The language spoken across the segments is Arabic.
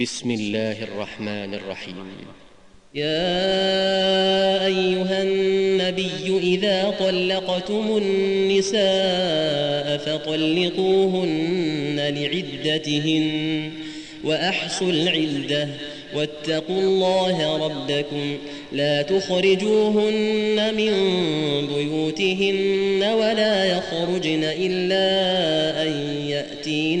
بسم الله الرحمن الرحيم. يا أيها النبي إذا طلقتم النساء فطلقوهن لعدتهن وأحصوا العدة واتقوا الله ربكم لا تخرجوهن من بيوتهن ولا يخرجن إلا أن يأتين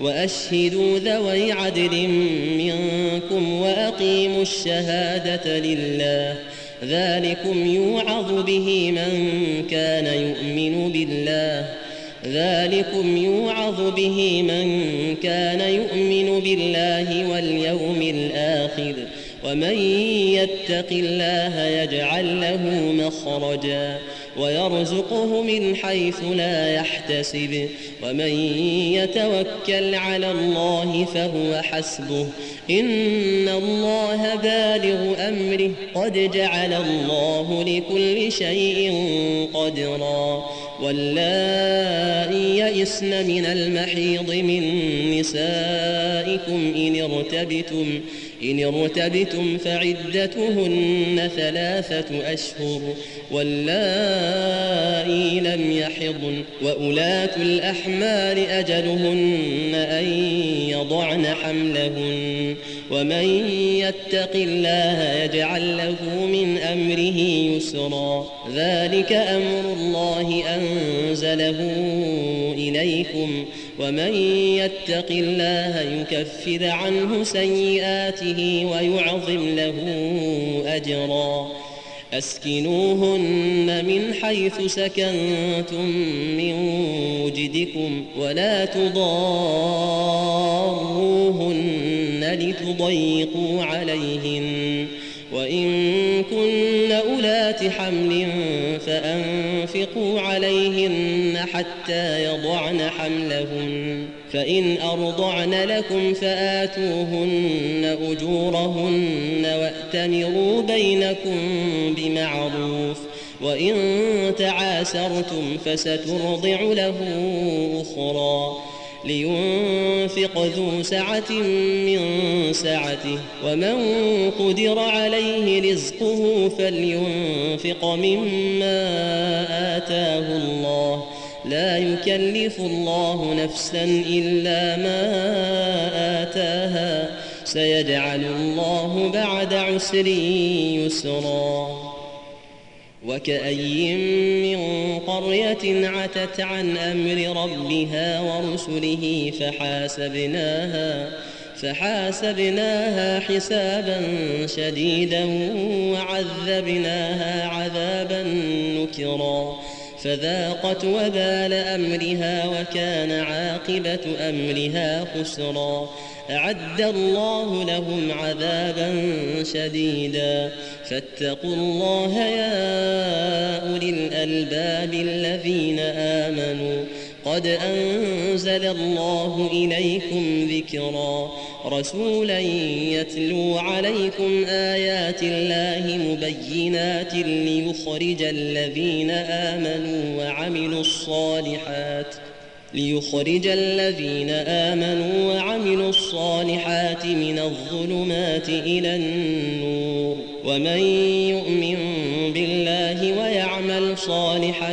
وأشهدوا ذوي عدل منكم وأقيموا الشهادة لله ذلكم يوعظ به من كان يؤمن بالله واليوم الآخر ومن يتق الله يجعل له مخرجا ويرزقه من حيث لا يحتسب ومن يتوكل على الله فهو حسبه إن الله بالغ أمره قد جعل الله لكل شيء قدرا واللائي يئسن من المحيض من نسائكم إن ارتبتم فعدتهن 3 أشهر واللائي لم يحضن وأولاة الأحمال أجلهن أن يضعن حملهن ومن يتق الله يجعل له من أمره يسرا ذلك أمر الله أنزله إليكم ومن يتق الله يكفر عنه سيئاته ويعظم له أجرا أسكنوهن من حيث سكنتم من وجدكم ولا تضاروهن لتضيقوا عليهن وإن كن أولات حمل فأنفقوا عليهن حتى يضعن حملهن فإن أرضعن لكم فآتوهن أجورهن وأتمروا بينكم بمعروف وإن تعاسرتم فسترضع له أخرى لينفق ذو سعة من سعته ومن قدر عليه رزقه فلينفق مما آتاه الله لا يكلف الله نفسا إلا ما آتاها سيجعل الله بعد عسر يسرا وكأي من قرية عتت عن أمر ربها ورسله فحاسبناها حسابا شديدا وعذبناها عذابا نكرا فذاقت وبال أمرها وكان عاقبة أمرها خسرا أعد الله لهم عذابا شديدا فاتقوا الله يا أولي الألباب الذين آمنوا قد أنزل الله إليكم ذكرا رسولا يتلو عليكم آيات الله مبينات ليخرج الذين آمنوا وعملوا الصالحات من الظلمات إلى النور ومن يؤمن بالله ويعمل صالحا